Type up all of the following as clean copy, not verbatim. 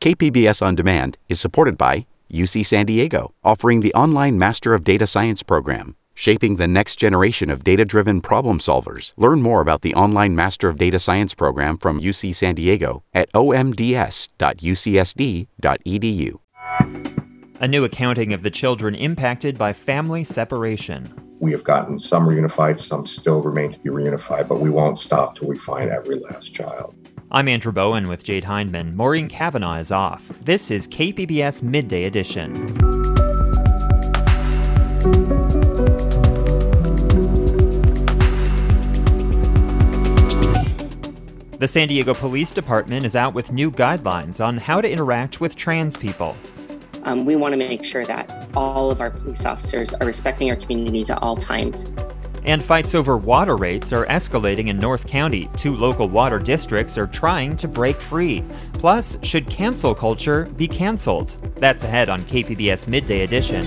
KPBS On Demand is supported by UC San Diego, offering the online Master of Data Science program, shaping the next generation of data-driven problem solvers. Learn more about the online Master of Data Science program from UC San Diego at omds.ucsd.edu. A new accounting of the children impacted by family separation. We have gotten some reunified, some still remain to be reunified, but we won't stop till we find every last child. I'm Andrew Bowen with Jade Hindman. Maureen Cavanaugh is off. This is KPBS Midday Edition. The San Diego Police Department is out with new guidelines on how to interact with trans people. We want to make sure that all of our police officers are respecting our communities at all times. And fights over water rates are escalating in North County. Two local water districts are trying to break free. Plus, should cancel culture be canceled? That's ahead on KPBS Midday Edition.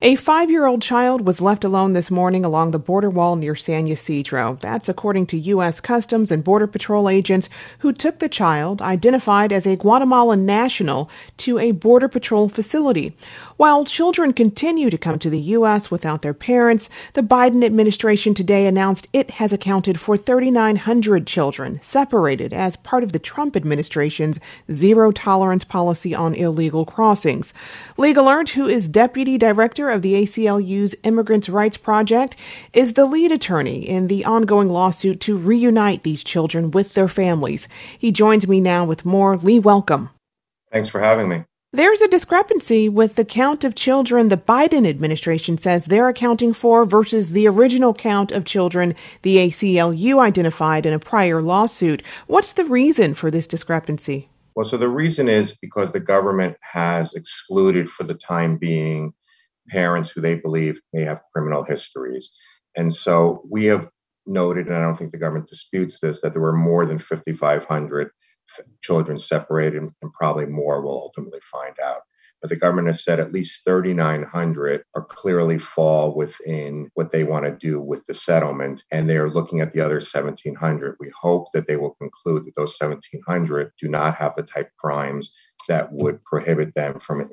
A 5-year-old child was left alone this morning along the border wall near San Ysidro. That's according to U.S. Customs and Border Patrol agents who took the child, identified as a Guatemalan national, to a Border Patrol facility. While children continue to come to the U.S. without their parents, the Biden administration today announced it has accounted for 3,900 children separated as part of the Trump administration's zero-tolerance policy on illegal crossings. Lee Gelernt, who is Deputy Director of the ACLU's Immigrants Rights Project, is the lead attorney in the ongoing lawsuit to reunite these children with their families. He joins me now with more. Lee, welcome. Thanks for having me. There's a discrepancy with the count of children the Biden administration says they're accounting for versus the original count of children the ACLU identified in a prior lawsuit. What's the reason for this discrepancy? Well, so the reason is because the government has excluded for the time being parents who they believe may have criminal histories. And so we have noted, and I don't think the government disputes this, that there were more than 5,500 children separated, and probably more we'll ultimately find out. But the government has said at least 3,900 are clearly fall within what they want to do with the settlement, and they are looking at the other 1,700. We hope that they will conclude that those 1,700 do not have the type of crimes that would prohibit them from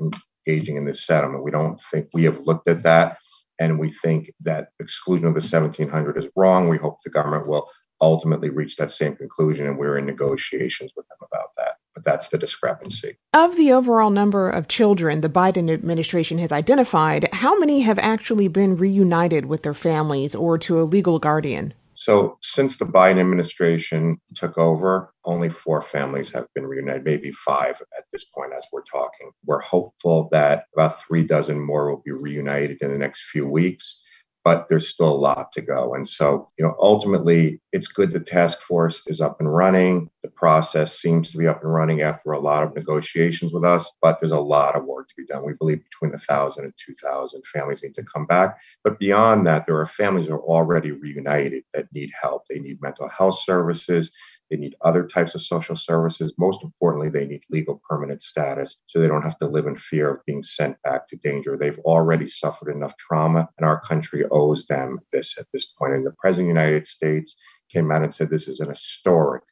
engaging in this settlement. We don't think we have looked at that, and we think that exclusion of the 1,700 is wrong. We hope the government will ultimately reach that same conclusion, and we're in negotiations with them about that. But that's the discrepancy. Of the overall number of children the Biden administration has identified, how many have actually been reunited with their families or to a legal guardian? So since the Biden administration took over, only 4 families have been reunited, maybe 5 at this point as we're talking. We're hopeful that about 3 dozen more will be reunited in the next few weeks, but there's still a lot to go. And so, ultimately, it's good the task force is up and running. The process seems to be up and running after a lot of negotiations with us, but there's a lot of work to be done. We believe between 1,000 and 2,000 families need to come back. But beyond that, there are families who are already reunited that need help. They need mental health services. They need other types of social services. Most importantly, they need legal permanent status so they don't have to live in fear of being sent back to danger. They've already suffered enough trauma, and our country owes them this at this point. And the President of the United States came out and said this is an historic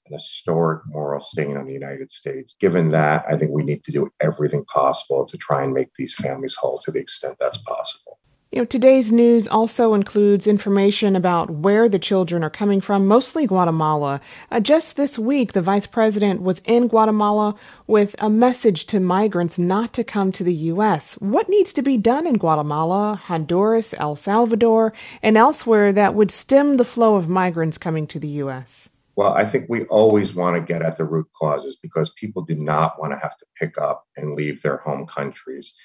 moral stain on the United States. Given that, I think we need to do everything possible to try and make these families whole to the extent that's possible. Today's news also includes information about where the children are coming from, mostly Guatemala. Just this week, the vice president was in Guatemala with a message to migrants not to come to the U.S. What needs to be done in Guatemala, Honduras, El Salvador, and elsewhere that would stem the flow of migrants coming to the U.S.? Well, I think we always want to get at the root causes because people do not want to have to pick up and leave their home countries.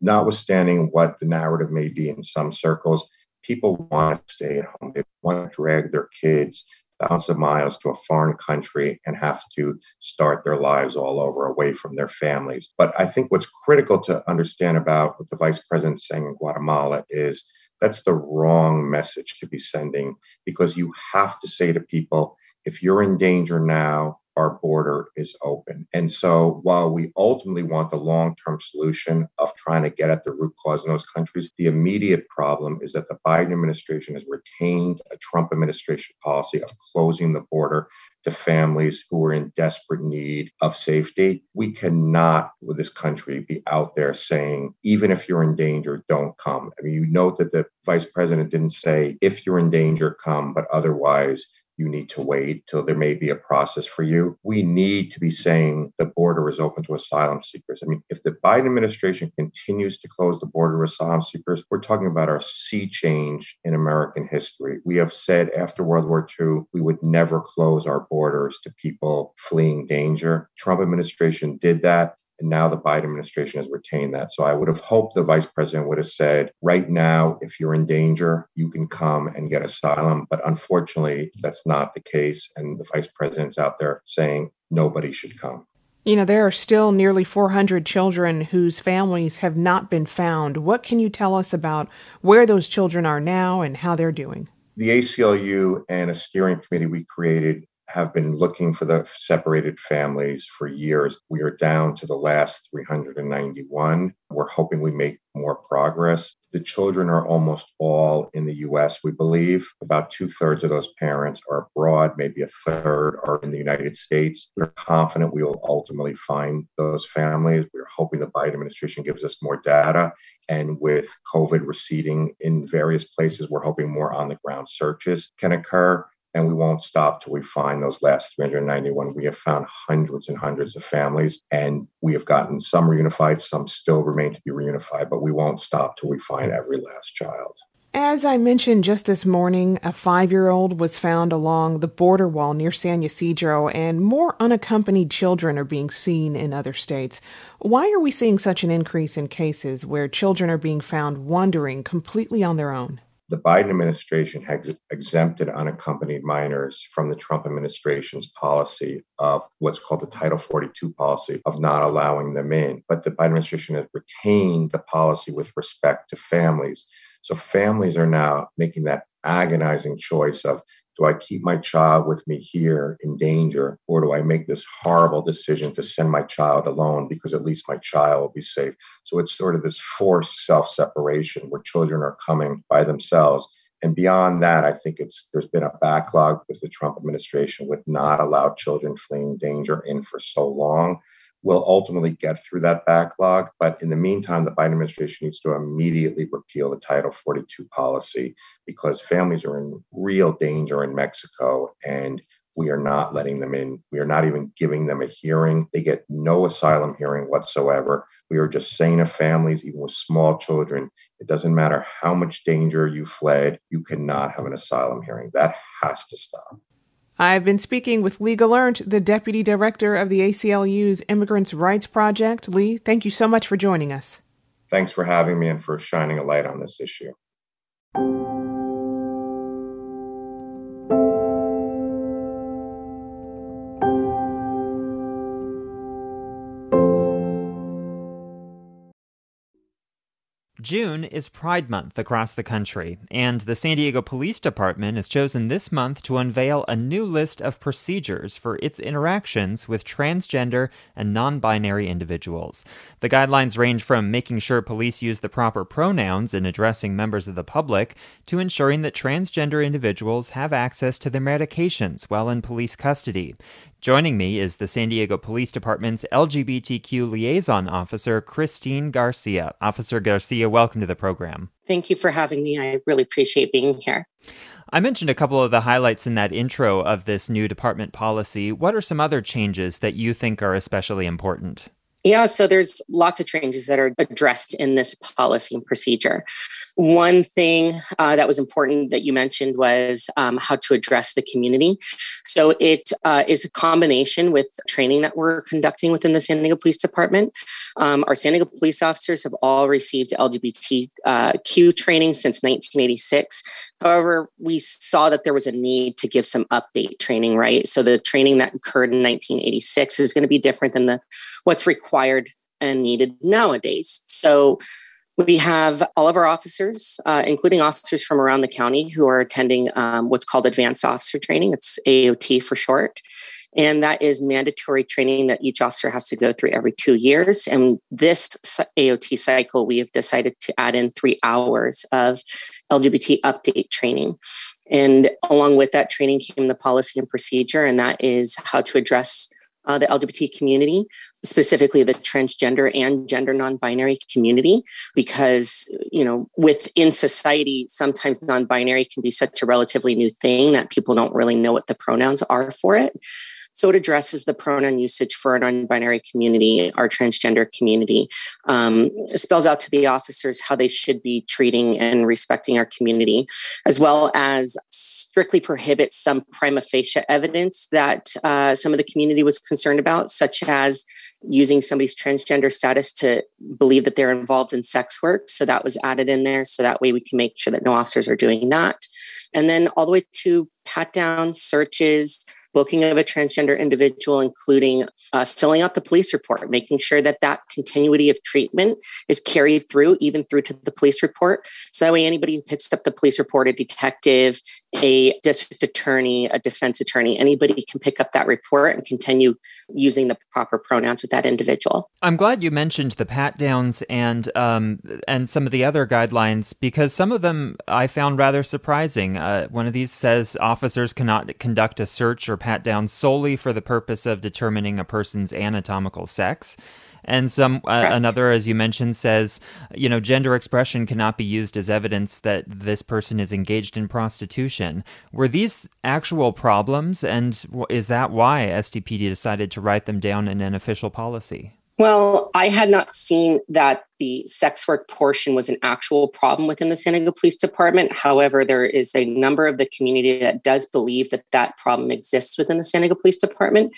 Notwithstanding what the narrative may be in some circles, people want to stay at home. They want to drag their kids thousands of miles to a foreign country and have to start their lives all over, away from their families. But I think what's critical to understand about what the vice president's saying in Guatemala is that's the wrong message to be sending, because you have to say to people, if you're in danger now, our border is open. And so while we ultimately want the long-term solution of trying to get at the root cause in those countries, the immediate problem is that the Biden administration has retained a Trump administration policy of closing the border to families who are in desperate need of safety. We cannot, with this country, be out there saying, even if you're in danger, don't come. I mean, you note that the vice president didn't say, if you're in danger, come, but otherwise, you need to wait till there may be a process for you. We need to be saying the border is open to asylum seekers. I mean, if the Biden administration continues to close the border to asylum seekers, we're talking about our sea change in American history. We have said after World War II, we would never close our borders to people fleeing danger. Trump administration did that. And now the Biden administration has retained that. So I would have hoped the vice president would have said, right now, if you're in danger, you can come and get asylum. But unfortunately, that's not the case. And the vice president's out there saying nobody should come. You know, there are still nearly 400 children whose families have not been found. What can you tell us about where those children are now and how they're doing? The ACLU and a steering committee we created have been looking for the separated families for years. We are down to the last 391. We're hoping we make more progress. The children are almost all in the U.S., we believe. About 2/3 of those parents are abroad, maybe 1/3 are in the United States. We're confident we will ultimately find those families. We're hoping the Biden administration gives us more data. And with COVID receding in various places, we're hoping more on-the-ground searches can occur. And we won't stop till we find those last 391. We have found hundreds and hundreds of families, and we have gotten some reunified, some still remain to be reunified, but we won't stop till we find every last child. As I mentioned just this morning, a 5-year-old was found along the border wall near San Ysidro, and more unaccompanied children are being seen in other states. Why are we seeing such an increase in cases where children are being found wandering completely on their own? The Biden administration has exempted unaccompanied minors from the Trump administration's policy of what's called the Title 42 policy of not allowing them in. But the Biden administration has retained the policy with respect to families. So families are now making that agonizing choice of, do I keep my child with me here in danger, or do I make this horrible decision to send my child alone because at least my child will be safe? So it's sort of this forced self-separation where children are coming by themselves. And beyond that, I think there's been a backlog because the Trump administration would not allow children fleeing danger in for so long. We'll ultimately get through that backlog. But in the meantime, the Biden administration needs to immediately repeal the Title 42 policy because families are in real danger in Mexico and we are not letting them in. We are not even giving them a hearing. They get no asylum hearing whatsoever. We are just saying to families, even with small children, it doesn't matter how much danger you fled, you cannot have an asylum hearing. That has to stop. I've been speaking with Lee Gelernt, the Deputy Director of the ACLU's Immigrants Rights Project. Lee, thank you so much for joining us. Thanks for having me and for shining a light on this issue. June is Pride Month across the country, and the San Diego Police Department has chosen this month to unveil a new list of procedures for its interactions with transgender and non-binary individuals. The guidelines range from making sure police use the proper pronouns in addressing members of the public to ensuring that transgender individuals have access to their medications while in police custody. Joining me is the San Diego Police Department's LGBTQ liaison officer, Christine Garcia. Officer Garcia, welcome to the program. Thank you for having me. I really appreciate being here. I mentioned a couple of the highlights in that intro of this new department policy. What are some other changes that you think are especially important? Yeah, so there's lots of changes that are addressed in this policy and procedure. One thing that was important that you mentioned was how to address the community. So it is a combination with training that we're conducting within the San Diego Police Department. Our San Diego police officers have all received LGBTQ training since 1986. However, we saw that there was a need to give some update training, right? So the training that occurred in 1986 is going to be different than what's required and needed nowadays. So we have all of our officers, including officers from around the county, who are attending what's called advanced officer training. It's AOT for short. And that is mandatory training that each officer has to go through every 2 years. And this AOT cycle, we have decided to add in 3 hours of LGBT update training. And along with that training came the policy and procedure, and that is how to address the LGBT community, specifically the transgender and gender non-binary community, because, you know, within society, sometimes non-binary can be such a relatively new thing that people don't really know what the pronouns are for it. So it addresses the pronoun usage for our non-binary community, our transgender community, spells out to the officers how they should be treating and respecting our community, as well as strictly prohibits some prima facie evidence that some of the community was concerned about, such as using somebody's transgender status to believe that they're involved in sex work. So that was added in there. So that way we can make sure that no officers are doing that. And then all the way to pat downs, searches, booking of a transgender individual, including filling out the police report, making sure that that continuity of treatment is carried through, even through to the police report. So that way anybody who picks up the police report, a detective, a district attorney, a defense attorney, anybody can pick up that report and continue using the proper pronouns with that individual. I'm glad you mentioned the pat-downs and some of the other guidelines, because some of them I found rather surprising. One of these says officers cannot conduct a search or pat-down solely for the purpose of determining a person's anatomical sex. And another, as you mentioned, says, you know, gender expression cannot be used as evidence that this person is engaged in prostitution. Were these actual problems? And is that why SDPD decided to write them down in an official policy? Well, I had not seen that the sex work portion was an actual problem within the San Diego Police Department. However, there is a number of the community that does believe that that problem exists within the San Diego Police Department,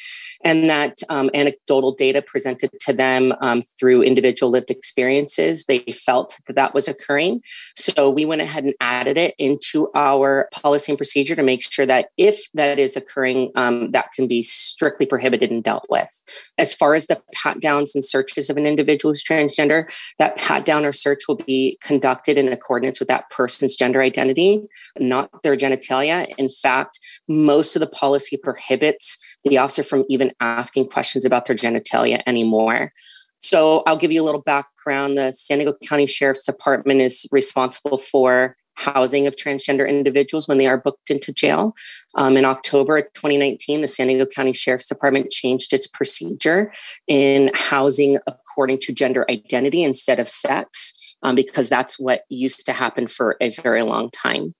and that anecdotal data presented to them through individual lived experiences, they felt that that was occurring. So we went ahead and added it into our policy and procedure to make sure that if that is occurring, that can be strictly prohibited and dealt with. As far as the pat-downs and searches of an individual who's transgender, that pat down or search will be conducted in accordance with that person's gender identity, not their genitalia. In fact, most of the policy prohibits the officer from even asking questions about their genitalia anymore. So I'll give you a little background. The San Diego County Sheriff's Department is responsible for housing of transgender individuals when they are booked into jail. In October 2019, the San Diego County Sheriff's Department changed its procedure in housing according to gender identity instead of sex, because that's what used to happen for a very long time.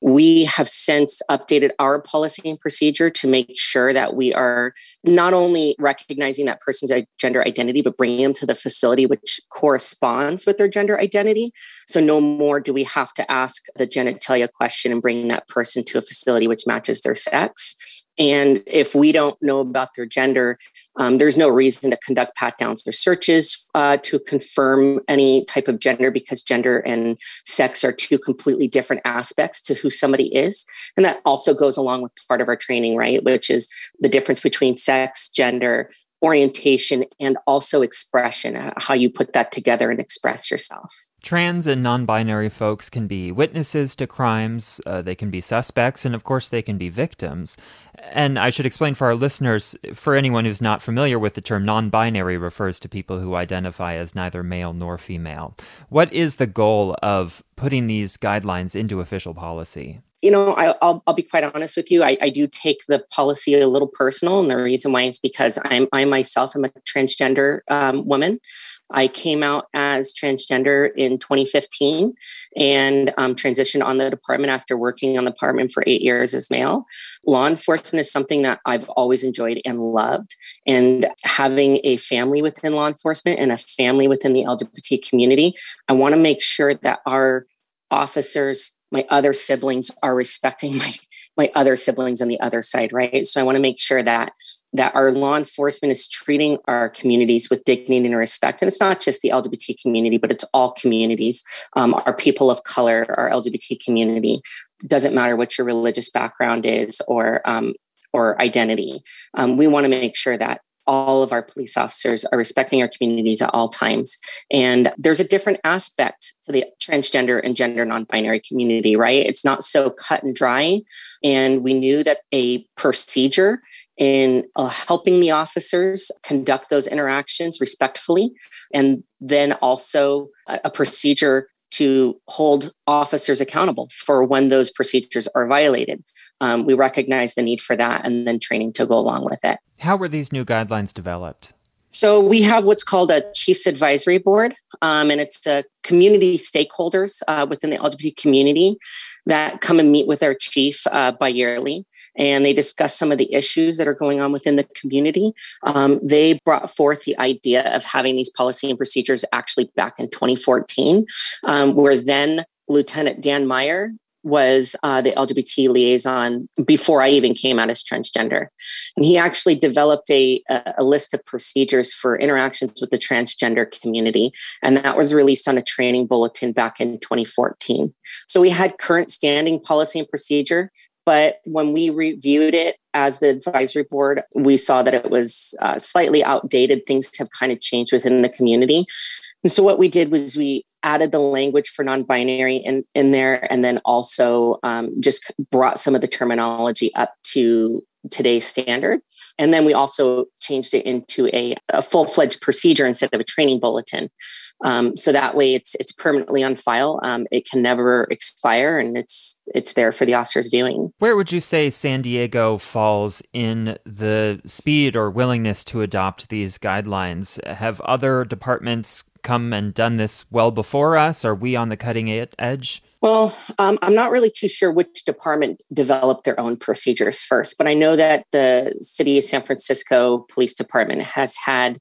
We have since updated our policy and procedure to make sure that we are not only recognizing that person's gender identity, but bringing them to the facility which corresponds with their gender identity. So no more do we have to ask the genitalia question and bring that person to a facility which matches their sex. And if we don't know about their gender, there's no reason to conduct pat-downs or searches to confirm any type of gender, because gender and sex are two completely different aspects to who somebody is. And that also goes along with part of our training, right? Which is the difference between sex, gender, orientation, and also expression, how you put that together and express yourself. Trans and non-binary folks can be witnesses to crimes, they can be suspects, and of course they can be victims. And I should explain for our listeners, for anyone who's not familiar with the term, non-binary refers to people who identify as neither male nor female. What is the goal of putting these guidelines into official policy? You know, I'll be quite honest with you. I do take the policy a little personal, and the reason why is because I myself am a transgender woman. I came out as transgender in 2015 and transitioned on the department after working on the department for 8 years as male. Law enforcement is something that I've always enjoyed and loved. And having a family within law enforcement and a family within the LGBT community, I want to make sure that our officers, my other siblings, are respecting my other siblings on the other side, right? So I want to make sure that our law enforcement is treating our communities with dignity and respect. And it's not just the LGBT community, but it's all communities. Our people of color, our LGBT community, doesn't matter what your religious background is or identity. We want to make sure that all of our police officers are respecting our communities at all times. And there's a different aspect to the transgender and gender non-binary community, right? It's not so cut and dry. And we knew that a procedure in helping the officers conduct those interactions respectfully, and then also a procedure to hold officers accountable for when those procedures are violated. We recognize the need for that, and then training to go along with it. How were these new guidelines developed? So we have what's called a Chiefs Advisory Board, and it's the community stakeholders within the LGBT community that come and meet with our chief bi-yearly, and they discuss some of the issues that are going on within the community. They brought forth the idea of having these policy and procedures actually back in 2014, where then Lieutenant Dan Meyer was the LGBT liaison before I even came out as transgender. And he actually developed a list of procedures for interactions with the transgender community. And that was released on a training bulletin back in 2014. So we had current standing policy and procedure, but when we reviewed it as the advisory board, we saw that it was slightly outdated. Things have kind of changed within the community. And so what we did was we added the language for non-binary in there, and then also just brought some of the terminology up to today's standard. And then we also changed it into a full-fledged procedure instead of a training bulletin. So that way it's permanently on file. It can never expire, and it's there for the officer's viewing. Where would you say San Diego falls in the speed or willingness to adopt these guidelines? Have other departments come and done this well before us? Are we on the cutting edge? Well, I'm not really too sure which department developed their own procedures first, but I know that the City of San Francisco Police Department has had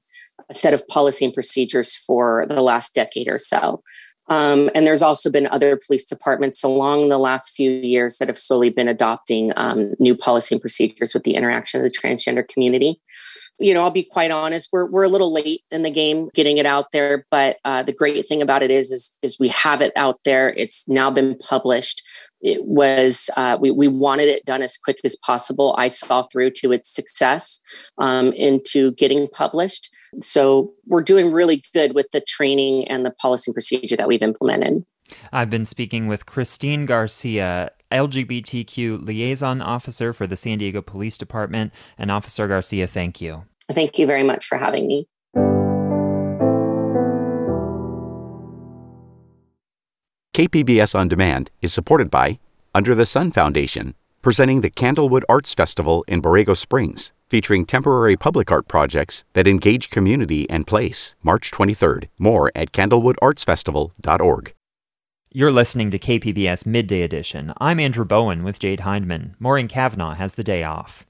a set of policy and procedures for the last decade or so. And there's also been other police departments along the last few years that have slowly been adopting new policy and procedures with the interaction of the transgender community. You know, I'll be quite honest, we're a little late in the game getting it out there, but the great thing about it is we have it out there. It's now been published. It was, we wanted it done as quick as possible. I saw through to its success into getting published. So we're doing really good with the training and the policy and procedure that we've implemented. I've been speaking with Christine Garcia, LGBTQ Liaison Officer for the San Diego Police Department. And Officer Garcia, thank you. Thank you very much for having me. KPBS On Demand is supported by Under the Sun Foundation, presenting the Candlewood Arts Festival in Borrego Springs, featuring temporary public art projects that engage community and place. March 23rd. More at candlewoodartsfestival.org. You're listening to KPBS Midday Edition. I'm Andrew Bowen with Jade Hindman. Maureen Cavanaugh has the day off.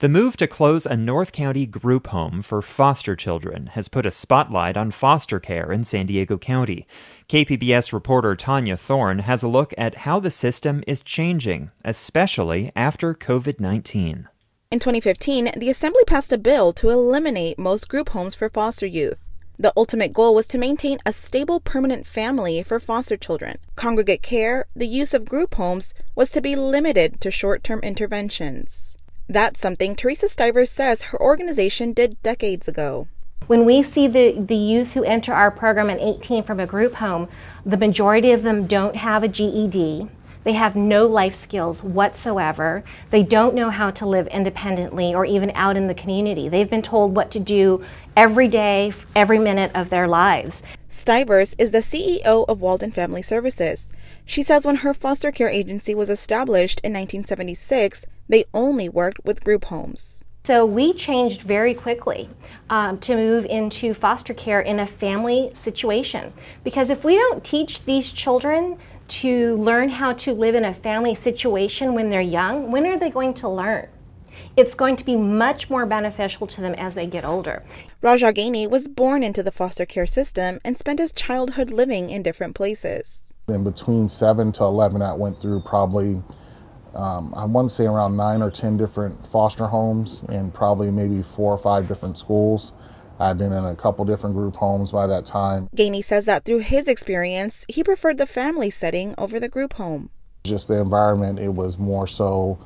The move to close a North County group home for foster children has put a spotlight on foster care in San Diego County. KPBS reporter Tanya Thorne has a look at how the system is changing, especially after COVID-19. In 2015, the Assembly passed a bill to eliminate most group homes for foster youth. The ultimate goal was to maintain a stable, permanent family for foster children. Congregate care, the use of group homes, was to be limited to short-term interventions. That's something Teresa Stiver says her organization did decades ago. When we see the youth who enter our program at 18 from a group home, the majority of them don't have a GED. They have no life skills whatsoever. They don't know how to live independently or even out in the community. They've been told what to do every day, every minute of their lives. Stivers is the CEO of Walden Family Services. She says when her foster care agency was established in 1976, they only worked with group homes. So we changed very quickly to move into foster care in a family situation, because if we don't teach these children to learn how to live in a family situation when they're young, when are they going to learn? It's going to be much more beneficial to them as they get older. Raja Gainey was born into the foster care system and spent his childhood living in different places. In between 7 to 11, I went through probably I want to say around 9 or 10 different foster homes and probably maybe 4 or 5 different schools. I'd been in a couple different group homes by that time. Gainey says that through his experience, he preferred the family setting over the group home. Just the environment, it was more so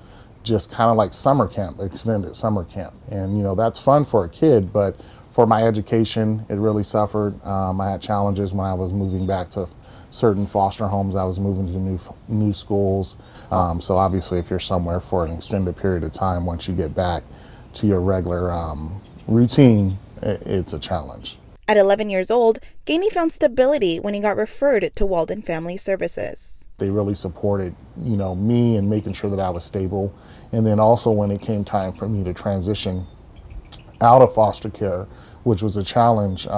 just kind of like summer camp, extended summer camp. And, you know, that's fun for a kid, but for my education, it really suffered. I had challenges when I was moving back to certain foster homes. I was moving to new schools. So obviously if you're somewhere for an extended period of time, once you get back to your regular routine, it's a challenge. At 11 years old, Gainey found stability when he got referred to Walden Family Services. They really supported, you know, me and making sure that I was stable. And then also when it came time for me to transition out of foster care, which was a challenge,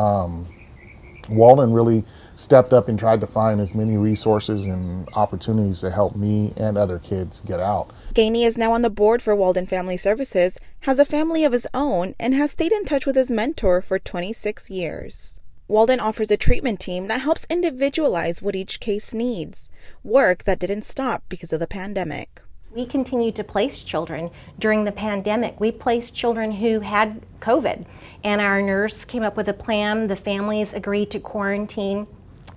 Walden really stepped up and tried to find as many resources and opportunities to help me and other kids get out. Gainey is now on the board for Walden Family Services, has a family of his own, and has stayed in touch with his mentor for 26 years. Walden offers a treatment team that helps individualize what each case needs, work that didn't stop because of the pandemic. We continued to place children during the pandemic. We placed children who had COVID, and our nurse came up with a plan. The families agreed to quarantine.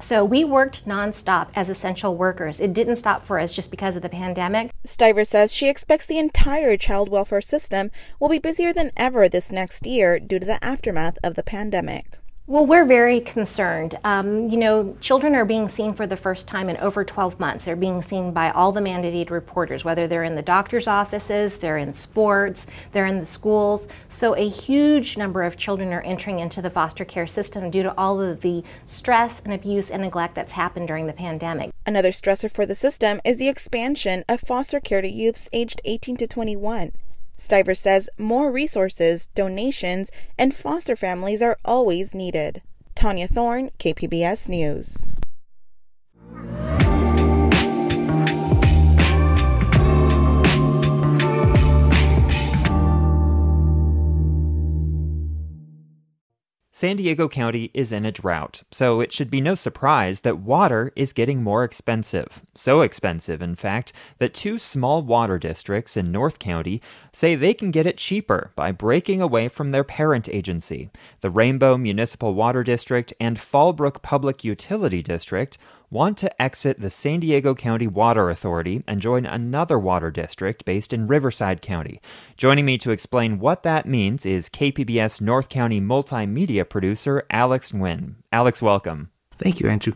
So we worked nonstop as essential workers. It didn't stop for us just because of the pandemic. Stiver says she expects the entire child welfare system will be busier than ever this next year due to the aftermath of the pandemic. Well, we're very concerned. You know, children are being seen for the first time in over 12 months. They're being seen by all the mandated reporters, whether they're in the doctor's offices, they're in sports, they're in the schools. So a huge number of children are entering into the foster care system due to all of the stress and abuse and neglect that's happened during the pandemic. Another stressor for the system is the expansion of foster care to youths aged 18 to 21. Stiver says more resources, donations, and foster families are always needed. Tanya Thorne, KPBS News. San Diego County is in a drought, so it should be no surprise that water is getting more expensive. So expensive, in fact, that 2 small water districts in North County say they can get it cheaper by breaking away from their parent agency. The Rainbow Municipal Water District and Fallbrook Public Utility District want to exit the San Diego County Water Authority and join another water district based in Riverside County. Joining me to explain what that means is KPBS North County multimedia producer Alex Nguyen. Alex, welcome. Thank you, Andrew.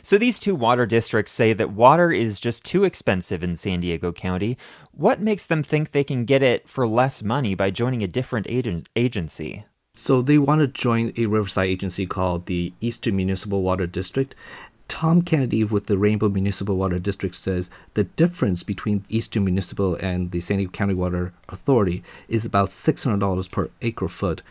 So these 2 water districts say that water is just too expensive in San Diego County. What makes them think they can get it for less money by joining a different agency? So they want to join a Riverside agency called the Eastern Municipal Water District. Tom Kennedy with the Rainbow Municipal Water District says the difference between Eastern Municipal and the San Diego County Water Authority is about $600 per acre foot.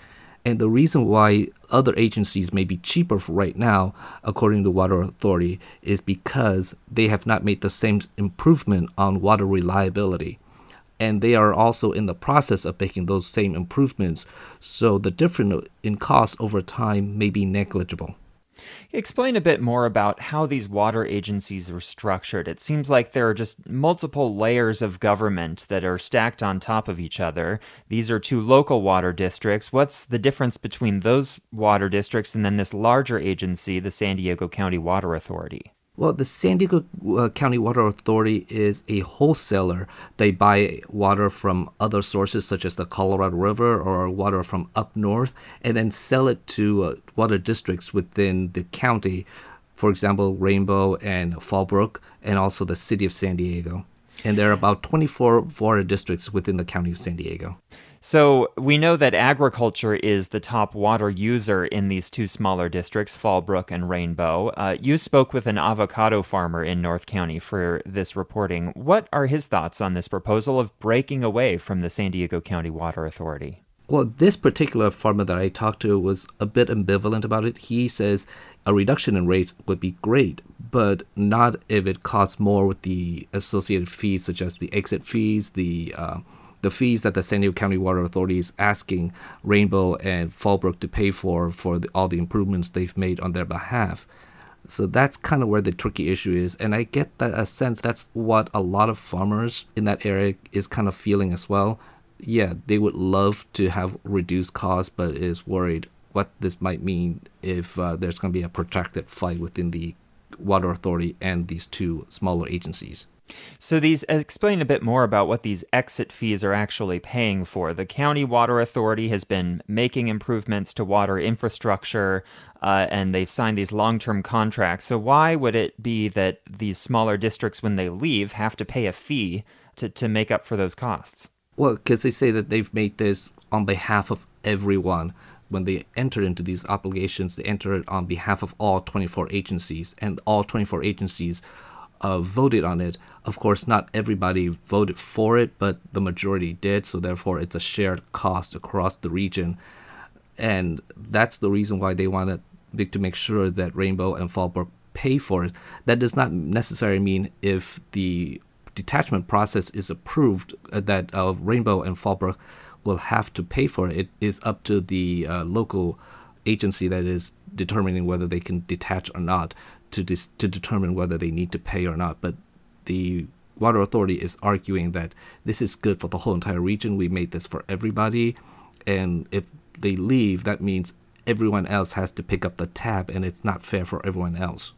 And the reason why other agencies may be cheaper for right now, according to the Water Authority, is because they have not made the same improvement on water reliability. And they are also in the process of making those same improvements, so the difference in cost over time may be negligible. Explain a bit more about how these water agencies are structured. It seems like there are just multiple layers of government that are stacked on top of each other. These are 2 local water districts. What's the difference between those water districts and then this larger agency, the San Diego County Water Authority? Well, the San Diego County Water Authority is a wholesaler. They buy water from other sources such as the Colorado River or water from up north and then sell it to water districts within the county, for example, Rainbow and Fallbrook and also the city of San Diego. And there are about 24 water districts within the county of San Diego. So we know that agriculture is the top water user in these two smaller districts, Fallbrook and Rainbow. You spoke with an avocado farmer in North County for this reporting. What are his thoughts on this proposal of breaking away from the San Diego County Water Authority? Well, this particular farmer that I talked to was a bit ambivalent about it. He says a reduction in rates would be great, but not if it costs more with the associated fees, such as the exit fees, the fees that the San Diego County Water Authority is asking Rainbow and Fallbrook to pay for all the improvements they've made on their behalf. So that's kind of where the tricky issue is. And I get that a sense that's what a lot of farmers in that area is kind of feeling as well. Yeah, they would love to have reduced costs, but is worried what this might mean if there's going to be a protracted fight within the Water Authority and these two smaller agencies. So these explain a bit more about what these exit fees are actually paying for. The County Water Authority has been making improvements to water infrastructure, and they've signed these long-term contracts. So why would it be that these smaller districts, when they leave, have to pay a fee to make up for those costs? Well, because they say that they've made this on behalf of everyone. When they enter into these obligations, they enter it on behalf of all 24 agencies, and all 24 agencies voted on it. Of course, not everybody voted for it, but the majority did, so therefore it's a shared cost across the region. And that's the reason why they wanted to make sure that Rainbow and Fallbrook pay for it. That does not necessarily mean if the detachment process is approved that Rainbow and Fallbrook will have to pay for it. It is up to the local agency that is determining whether they can detach or not, to determine whether they need to pay or not. But the Water Authority is arguing that this is good for the whole entire region. We made this for everybody. And if they leave, that means everyone else has to pick up the tab, and it's not fair for everyone else.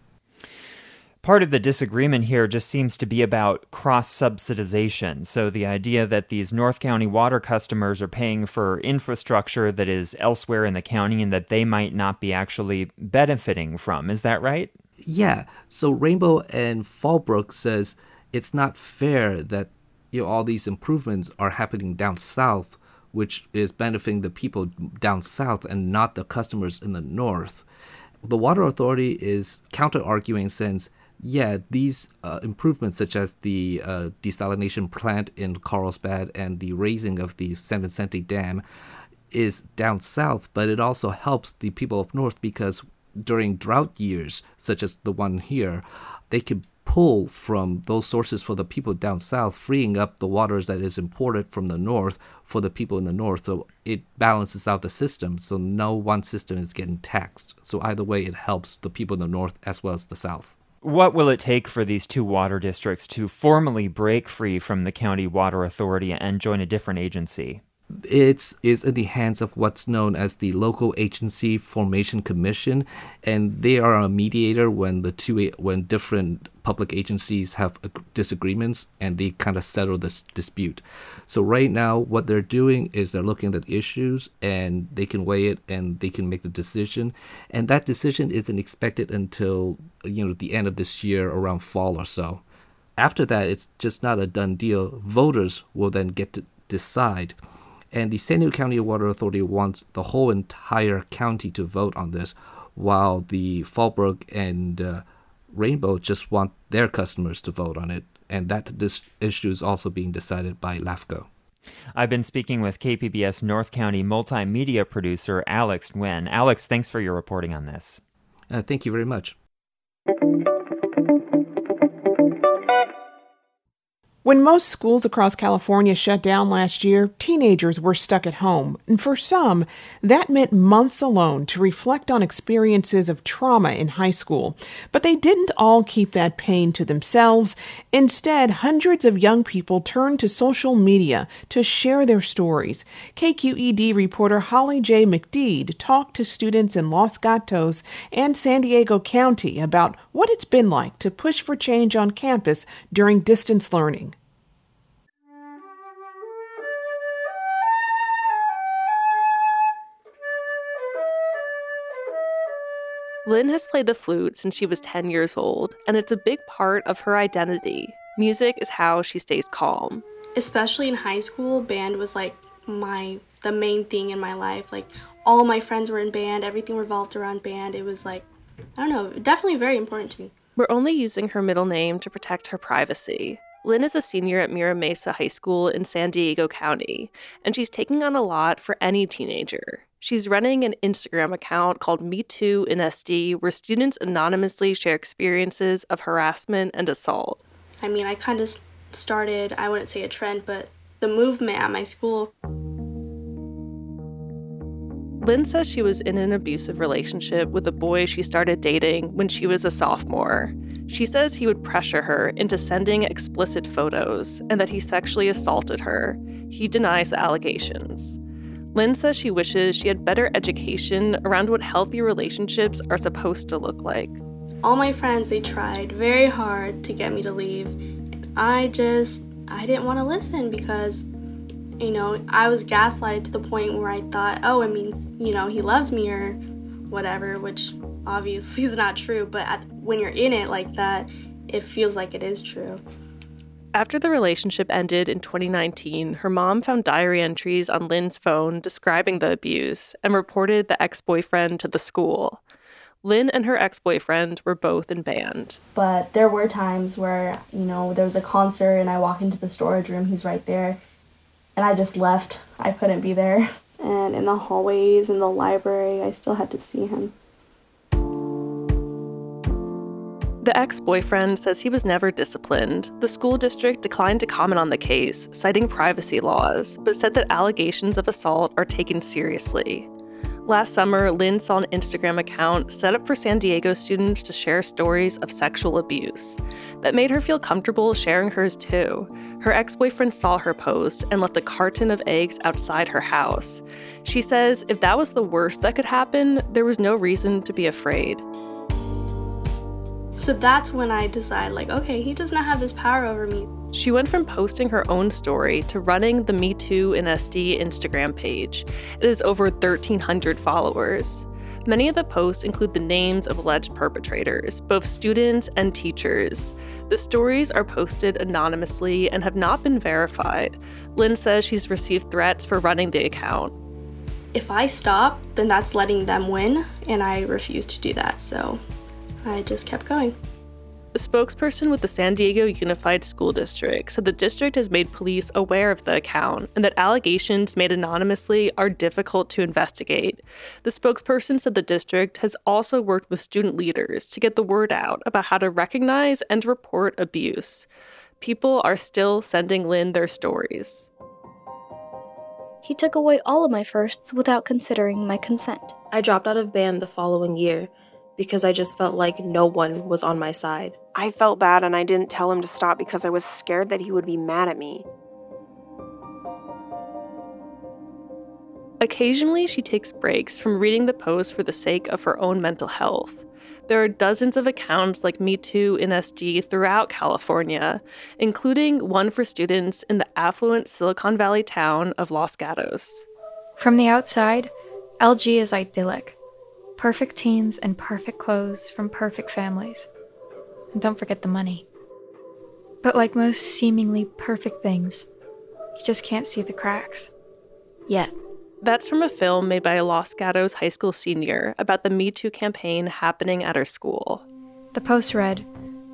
Part of the disagreement here just seems to be about cross-subsidization. So the idea that these North County water customers are paying for infrastructure that is elsewhere in the county and that they might not be actually benefiting from. Is that right? Yeah. So Rainbow and Fallbrook says it's not fair that all these improvements are happening down south, which is benefiting the people down south and not the customers in the north. The Water Authority is counter-arguing since these improvements, such as the desalination plant in Carlsbad and the raising of the San Vicente Dam, is down south, but it also helps the people up north because during drought years, such as the one here, they can pull from those sources for the people down south, freeing up the waters that is imported from the north for the people in the north. So it balances out the system, so no one system is getting taxed. So either way, it helps the people in the north as well as the south. What will it take for these two water districts to formally break free from the County Water Authority and join a different agency? It is in the hands of what's known as the Local Agency Formation Commission, and they are a mediator when different public agencies have disagreements, and they kind of settle this dispute. So right now, what they're doing is they're looking at issues, and they can weigh it, and they can make the decision. And that decision isn't expected until the end of this year, around fall or so. After that, it's just not a done deal. Voters will then get to decide. And the San Diego County Water Authority wants the whole entire county to vote on this, while the Fallbrook and Rainbow just want their customers to vote on it. And that this issue is also being decided by LAFCO. I've been speaking with KPBS North County multimedia producer Alex Nguyen. Alex, thanks for your reporting on this. Thank you very much. When most schools across California shut down last year, teenagers were stuck at home. And for some, that meant months alone to reflect on experiences of trauma in high school. But they didn't all keep that pain to themselves. Instead, hundreds of young people turned to social media to share their stories. KQED reporter Holly J. McDede talked to students in Los Gatos and San Diego County about what it's been like to push for change on campus during distance learning. Lynn has played the flute since she was 10 years old, and it's a big part of her identity. Music is how she stays calm. Especially in high school, band was like the main thing in my life. Like, all my friends were in band, everything revolved around band. It was like, I don't know, definitely very important to me. We're only using her middle name to protect her privacy. Lynn is a senior at Mira Mesa High School in San Diego County, and she's taking on a lot for any teenager. She's running an Instagram account called MeTooNSD, where students anonymously share experiences of harassment and assault. I mean, I kind of started, I wouldn't say a trend, but the movement at my school. Lynn says she was in an abusive relationship with a boy she started dating when she was a sophomore. She says he would pressure her into sending explicit photos and that he sexually assaulted her. He denies the allegations. Lynn says she wishes she had better education around what healthy relationships are supposed to look like. All my friends, they tried very hard to get me to leave. I didn't want to listen because, you know, I was gaslighted to the point where I thought, oh, it means, you know, he loves me or whatever, which obviously is not true. But when you're in it like that, it feels like it is true. After the relationship ended in 2019, her mom found diary entries on Lynn's phone describing the abuse and reported the ex-boyfriend to the school. Lynn and her ex-boyfriend were both in band. But there were times where, you know, there was a concert and I walk into the storage room, he's right there. And I just left. I couldn't be there. And in the hallways, in the library, I still had to see him. The ex-boyfriend says he was never disciplined. The school district declined to comment on the case, citing privacy laws, but said that allegations of assault are taken seriously. Last summer, Lynn saw an Instagram account set up for San Diego students to share stories of sexual abuse. That made her feel comfortable sharing hers too. Her ex-boyfriend saw her post and left a carton of eggs outside her house. She says if that was the worst that could happen, there was no reason to be afraid. So that's when I decide, like, okay, he does not have this power over me. She went from posting her own story to running the MeTooNSD Instagram page. It has over 1,300 followers. Many of the posts include the names of alleged perpetrators, both students and teachers. The stories are posted anonymously and have not been verified. Lynn says she's received threats for running the account. If I stop, then that's letting them win, and I refuse to do that, so I just kept going. A spokesperson with the San Diego Unified School District said the district has made police aware of the account and that allegations made anonymously are difficult to investigate. The spokesperson said the district has also worked with student leaders to get the word out about how to recognize and report abuse. People are still sending Lynn their stories. He took away all of my firsts without considering my consent. I dropped out of band the following year because I just felt like no one was on my side. I felt bad and I didn't tell him to stop because I was scared that he would be mad at me. Occasionally, she takes breaks from reading the posts for the sake of her own mental health. There are dozens of accounts like MeTooNSD throughout California, including one for students in the affluent Silicon Valley town of Los Gatos. From the outside, LG is idyllic. Perfect teens and perfect clothes from perfect families. And don't forget the money. But like most seemingly perfect things, you just can't see the cracks. Yet. That's from a film made by a Los Gatos high school senior about the Me Too campaign happening at her school. The post read,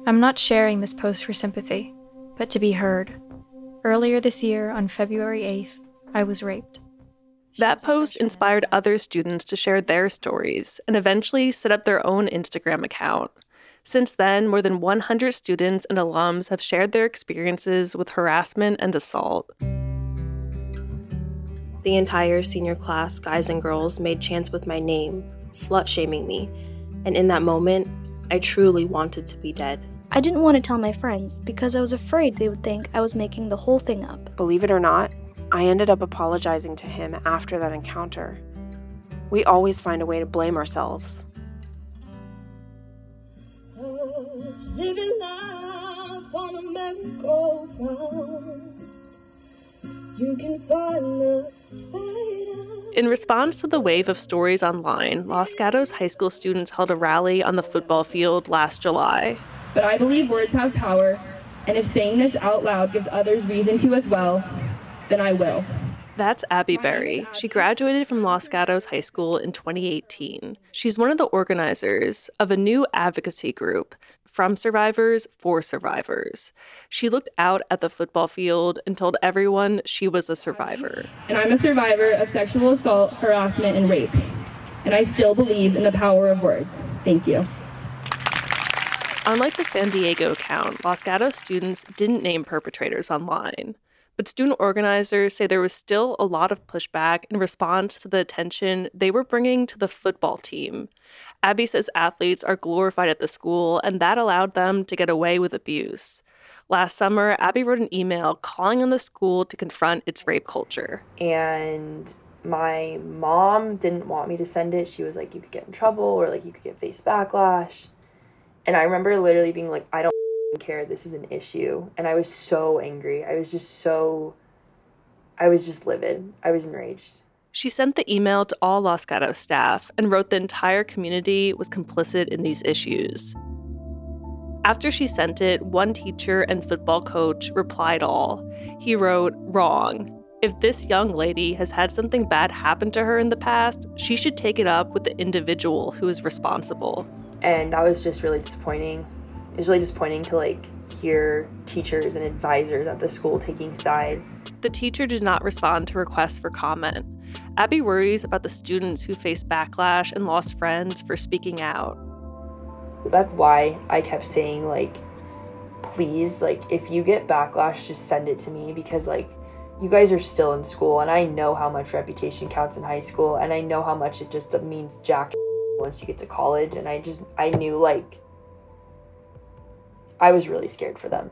"I'm not sharing this post for sympathy, but to be heard. Earlier this year, on February 8th, I was raped." That post inspired other students to share their stories and eventually set up their own Instagram account. Since then, more than 100 students and alums have shared their experiences with harassment and assault. The entire senior class, guys and girls, made chants with my name, slut-shaming me. And in that moment, I truly wanted to be dead. I didn't want to tell my friends because I was afraid they would think I was making the whole thing up. Believe it or not, I ended up apologizing to him after that encounter. We always find a way to blame ourselves. Living life on a merry-go-round. You can find the fader. In response to the wave of stories online, Los Gatos high school students held a rally on the football field last July. But I believe words have power, and if saying this out loud gives others reason to as well, then I will. That's Abby Berry. She graduated from Los Gatos High School in 2018. She's one of the organizers of a new advocacy group, From Survivors for Survivors. She looked out at the football field and told everyone she was a survivor. And I'm a survivor of sexual assault, harassment, and rape. And I still believe in the power of words. Thank you. Unlike the San Diego count, Los Gatos students didn't name perpetrators online. But student organizers say there was still a lot of pushback in response to the attention they were bringing to the football team. Abby says athletes are glorified at the school, and that allowed them to get away with abuse. Last summer, Abby wrote an email calling on the school to confront its rape culture. And my mom didn't want me to send it. She was like, you could get in trouble, or like you could get face backlash. And I remember literally being like, I don't care, this is an issue. And I was so angry. I was just livid. I was enraged. She sent the email to all Los Gatos staff and wrote the entire community was complicit in these issues. After she sent it, one teacher and football coach replied all. He wrote, "Wrong. If this young lady has had something bad happen to her in the past, she should take it up with the individual who is responsible." And that was just really disappointing. It was really disappointing to hear teachers and advisors at the school taking sides. The teacher did not respond to requests for comment. Abby worries about the students who faced backlash and lost friends for speaking out. That's why I kept saying, please, if you get backlash, just send it to me, because, you guys are still in school, and I know how much reputation counts in high school, and I know how much it just means jack once you get to college, and I knew, I was really scared for them.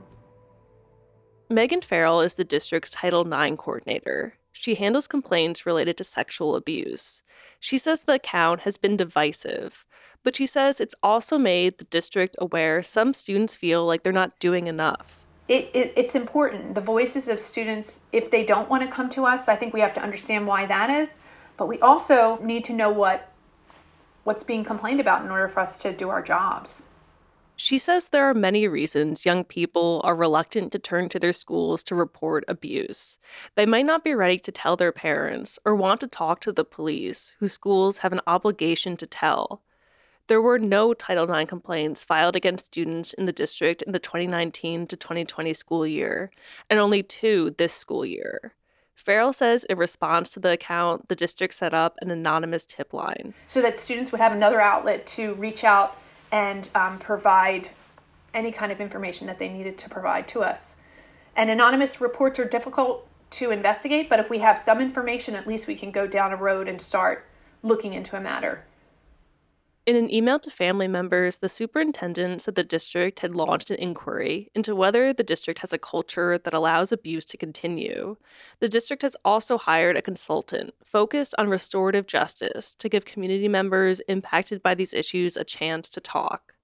Megan Farrell is the district's Title IX coordinator. She handles complaints related to sexual abuse. She says the account has been divisive, but she says it's also made the district aware some students feel like they're not doing enough. It's important. The voices of students, if they don't want to come to us, I think we have to understand why that is. But we also need to know what's being complained about in order for us to do our jobs. She says there are many reasons young people are reluctant to turn to their schools to report abuse. They might not be ready to tell their parents or want to talk to the police, whose schools have an obligation to tell. There were no Title IX complaints filed against students in the district in the 2019 to 2020 school year, and only 2 this school year. Farrell says in response to the account, the district set up an anonymous tip line, so that students would have another outlet to reach out and provide any kind of information that they needed to provide to us. And anonymous reports are difficult to investigate, but if we have some information, at least we can go down a road and start looking into a matter. In an email to family members, the superintendent said the district had launched an inquiry into whether the district has a culture that allows abuse to continue. The district has also hired a consultant focused on restorative justice to give community members impacted by these issues a chance to talk.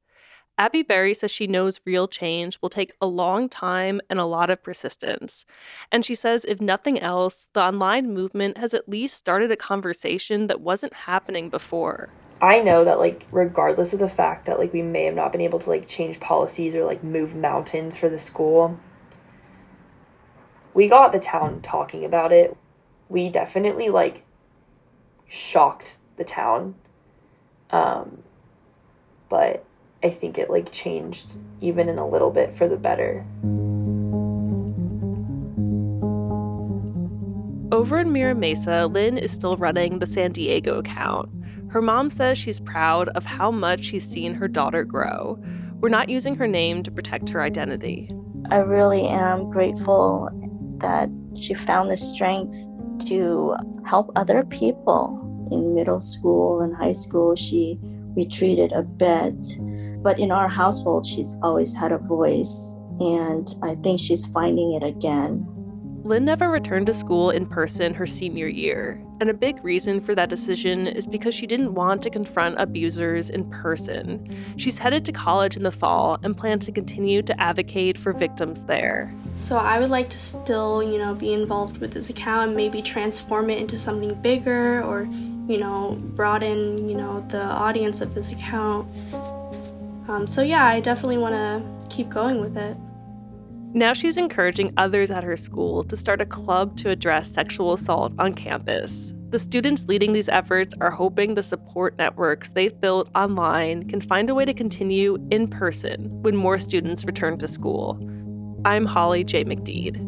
Abby Berry says she knows real change will take a long time and a lot of persistence. And she says, if nothing else, the online movement has at least started a conversation that wasn't happening before. I know that, regardless of the fact that, we may have not been able to, change policies or, move mountains for the school, we got the town talking about it. We definitely, shocked the town. But I think it, changed even in a little bit for the better. Over in Mira Mesa, Lynn is still running the San Diego account. Her mom says she's proud of how much she's seen her daughter grow. We're not using her name to protect her identity. I really am grateful that she found the strength to help other people. In middle school and high school, she retreated a bit. But in our household, she's always had a voice, and I think she's finding it again. Lynn never returned to school in person her senior year, and a big reason for that decision is because she didn't want to confront abusers in person. She's headed to college in the fall and plans to continue to advocate for victims there. So I would like to still, be involved with this account and maybe transform it into something bigger or, broaden, the audience of this account. So yeah, I definitely want to keep going with it. Now she's encouraging others at her school to start a club to address sexual assault on campus. The students leading these efforts are hoping the support networks they've built online can find a way to continue in person when more students return to school. I'm Holly J. McDede.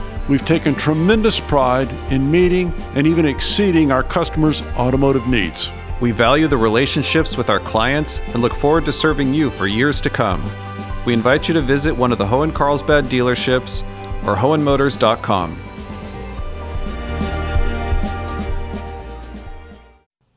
we've taken tremendous pride in meeting and even exceeding our customers' automotive needs. We value the relationships with our clients and look forward to serving you for years to come. We invite you to visit one of the Hoehn Carlsbad dealerships or hoehnmotors.com.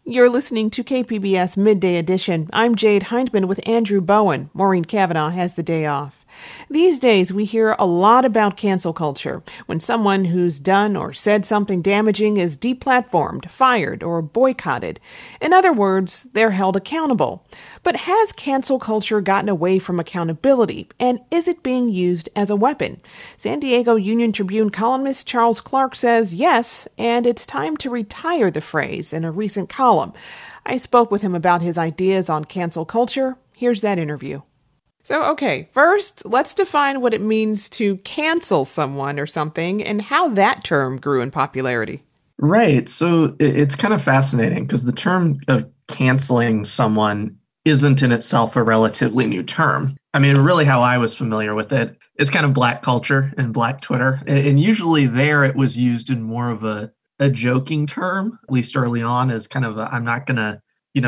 You're listening to KPBS Midday Edition. I'm Jade Hindman with Andrew Bowen. Maureen Cavanaugh has the day off. These days, we hear a lot about cancel culture, when someone who's done or said something damaging is deplatformed, fired, or boycotted. In other words, they're held accountable. But has cancel culture gotten away from accountability, and is it being used as a weapon? San Diego Union Tribune columnist Charles Clark says yes, and it's time to retire the phrase in a recent column. I spoke with him about his ideas on cancel culture. Here's that interview. So, okay, first, let's define what it means to cancel someone or something and how that term grew in popularity. Right. So it's kind of fascinating because the term of canceling someone isn't in itself a relatively new term. I mean, really how I was familiar with it is kind of Black culture and Black Twitter. And usually there it was used in more of a joking term, at least early on, as kind of I'm not going to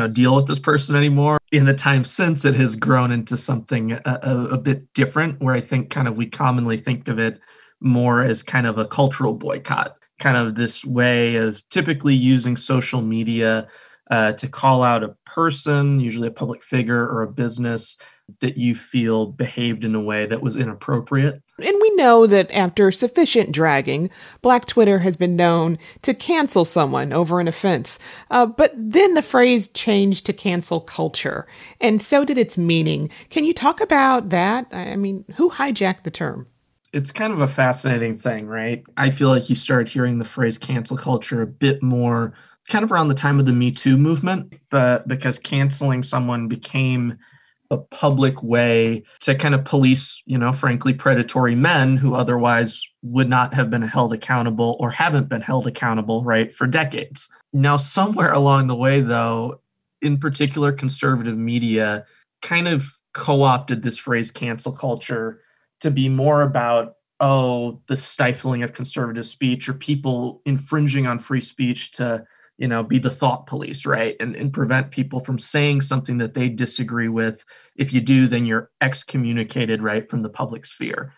deal with this person anymore. In the time since, it has grown into something a bit different, where I think kind of we commonly think of it more as kind of a cultural boycott, kind of this way of typically using social media to call out a person, usually a public figure or a business, that you feel behaved in a way that was inappropriate. And we know that after sufficient dragging, Black Twitter has been known to cancel someone over an offense. But then the phrase changed to cancel culture, and so did its meaning. Can you talk about that? I mean, who hijacked the term? It's kind of a fascinating thing, right? I feel like you started hearing the phrase cancel culture a bit more kind of around the time of the Me Too movement, but because canceling someone became a public way to kind of police, frankly, predatory men who otherwise would not have been held accountable or haven't been held accountable, right, for decades. Now, somewhere along the way, though, in particular, conservative media kind of co-opted this phrase cancel culture to be more about, the stifling of conservative speech or people infringing on free speech to be the thought police, right? And prevent people from saying something that they disagree with. If you do, then you're excommunicated, right, from the public sphere.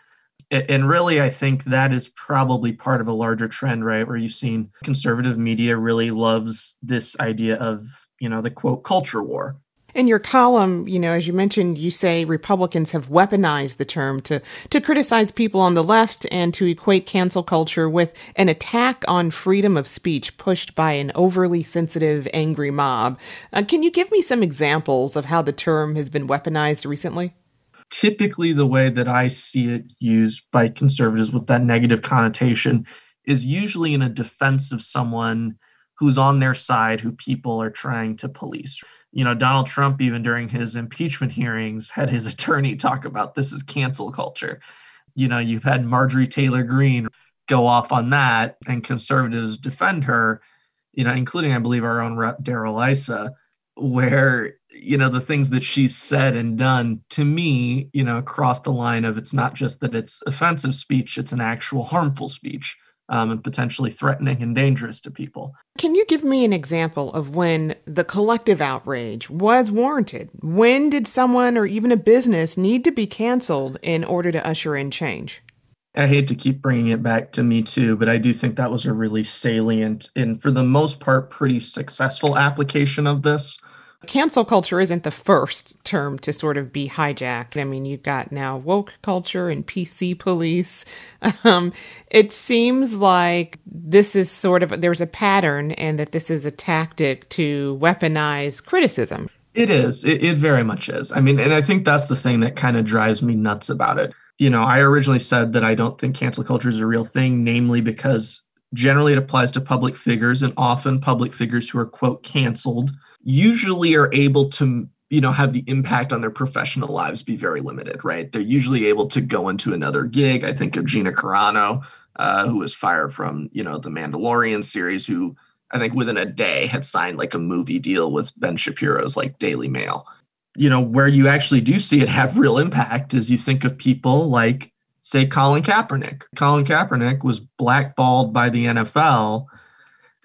And really, I think that is probably part of a larger trend, right, where you've seen conservative media really loves this idea of, the quote, culture war. In your column, as you mentioned, you say Republicans have weaponized the term to criticize people on the left and to equate cancel culture with an attack on freedom of speech pushed by an overly sensitive, angry mob. Can you give me some examples of how the term has been weaponized recently? Typically, the way that I see it used by conservatives with that negative connotation is usually in a defense of someone who's on their side, who people are trying to police. Donald Trump, even during his impeachment hearings, had his attorney talk about this is cancel culture. You've had Marjorie Taylor Greene go off on that, and conservatives defend her, including, I believe, our own rep, Darrell Issa, where, the things that she's said and done, to me, cross the line of it's not just that it's offensive speech, it's an actual harmful speech. And potentially threatening and dangerous to people. Can you give me an example of when the collective outrage was warranted? When did someone or even a business need to be canceled in order to usher in change? I hate to keep bringing it back to Me Too, but I do think that was a really salient and, for the most part, pretty successful application of this. Cancel culture isn't the first term to sort of be hijacked. I mean, you've got now woke culture and PC police. It seems like this is sort of, there's a pattern, and that this is a tactic to weaponize criticism. It is. It very much is. I mean, and I think that's the thing that kind of drives me nuts about it. You know, I originally said that I don't think cancel culture is a real thing, namely because generally it applies to public figures, and often public figures who are, quote, canceled usually are able to, you know, have the impact on their professional lives be very limited, right? They're usually able to go into another gig. I think of Gina Carano, who was fired from, you know, the Mandalorian series, who I think within a day had signed like a movie deal with Ben Shapiro's like Daily Mail. You know, where you actually do see it have real impact is you think of people like, say, Colin Kaepernick. Colin Kaepernick was blackballed by the NFL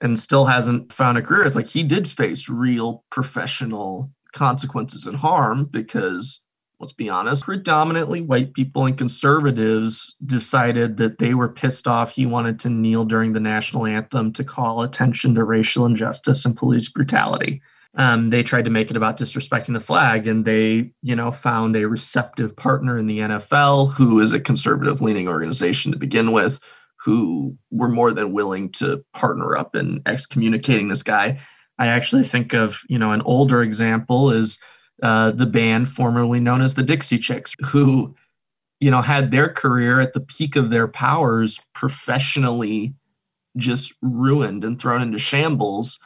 and still hasn't found a career. It's like he did face real professional consequences and harm because, let's be honest, predominantly white people and conservatives decided that they were pissed off he wanted to kneel during the national anthem to call attention to racial injustice and police brutality. They tried to make it about disrespecting the flag, and they, you know, found a receptive partner in the NFL, who is a conservative-leaning organization to begin with, who were more than willing to partner up in excommunicating this guy. I actually think of, you know, an older example is the band formerly known as the Dixie Chicks, who, you know, had their career at the peak of their powers professionally just ruined and thrown into shambles,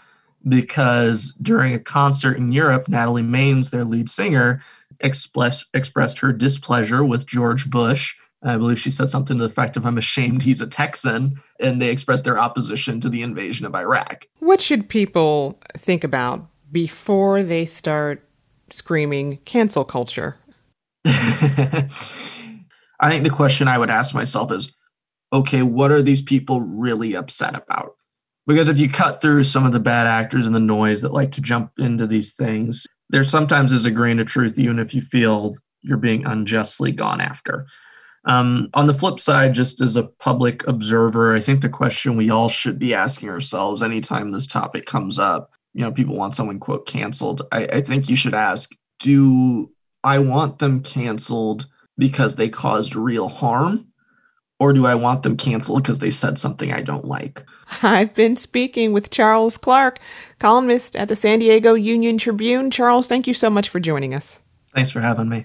because during a concert in Europe, Natalie Maines, their lead singer, expressed her displeasure with George Bush. I believe she said something to the effect of, "I'm ashamed he's a Texan," and they expressed their opposition to the invasion of Iraq. What should people think about before they start screaming cancel culture? I think the question I would ask myself is, okay, what are these people really upset about? Because if you cut through some of the bad actors and the noise that like to jump into these things, there sometimes is a grain of truth, even if you feel you're being unjustly gone after. On the flip side, just as a public observer, I think the question we all should be asking ourselves anytime this topic comes up, you know, people want someone, quote, canceled. I think you should ask, do I want them canceled because they caused real harm? Or do I want them canceled because they said something I don't like? I've been speaking with Charles Clark, columnist at the San Diego Union Tribune. Charles, thank you so much for joining us. Thanks for having me.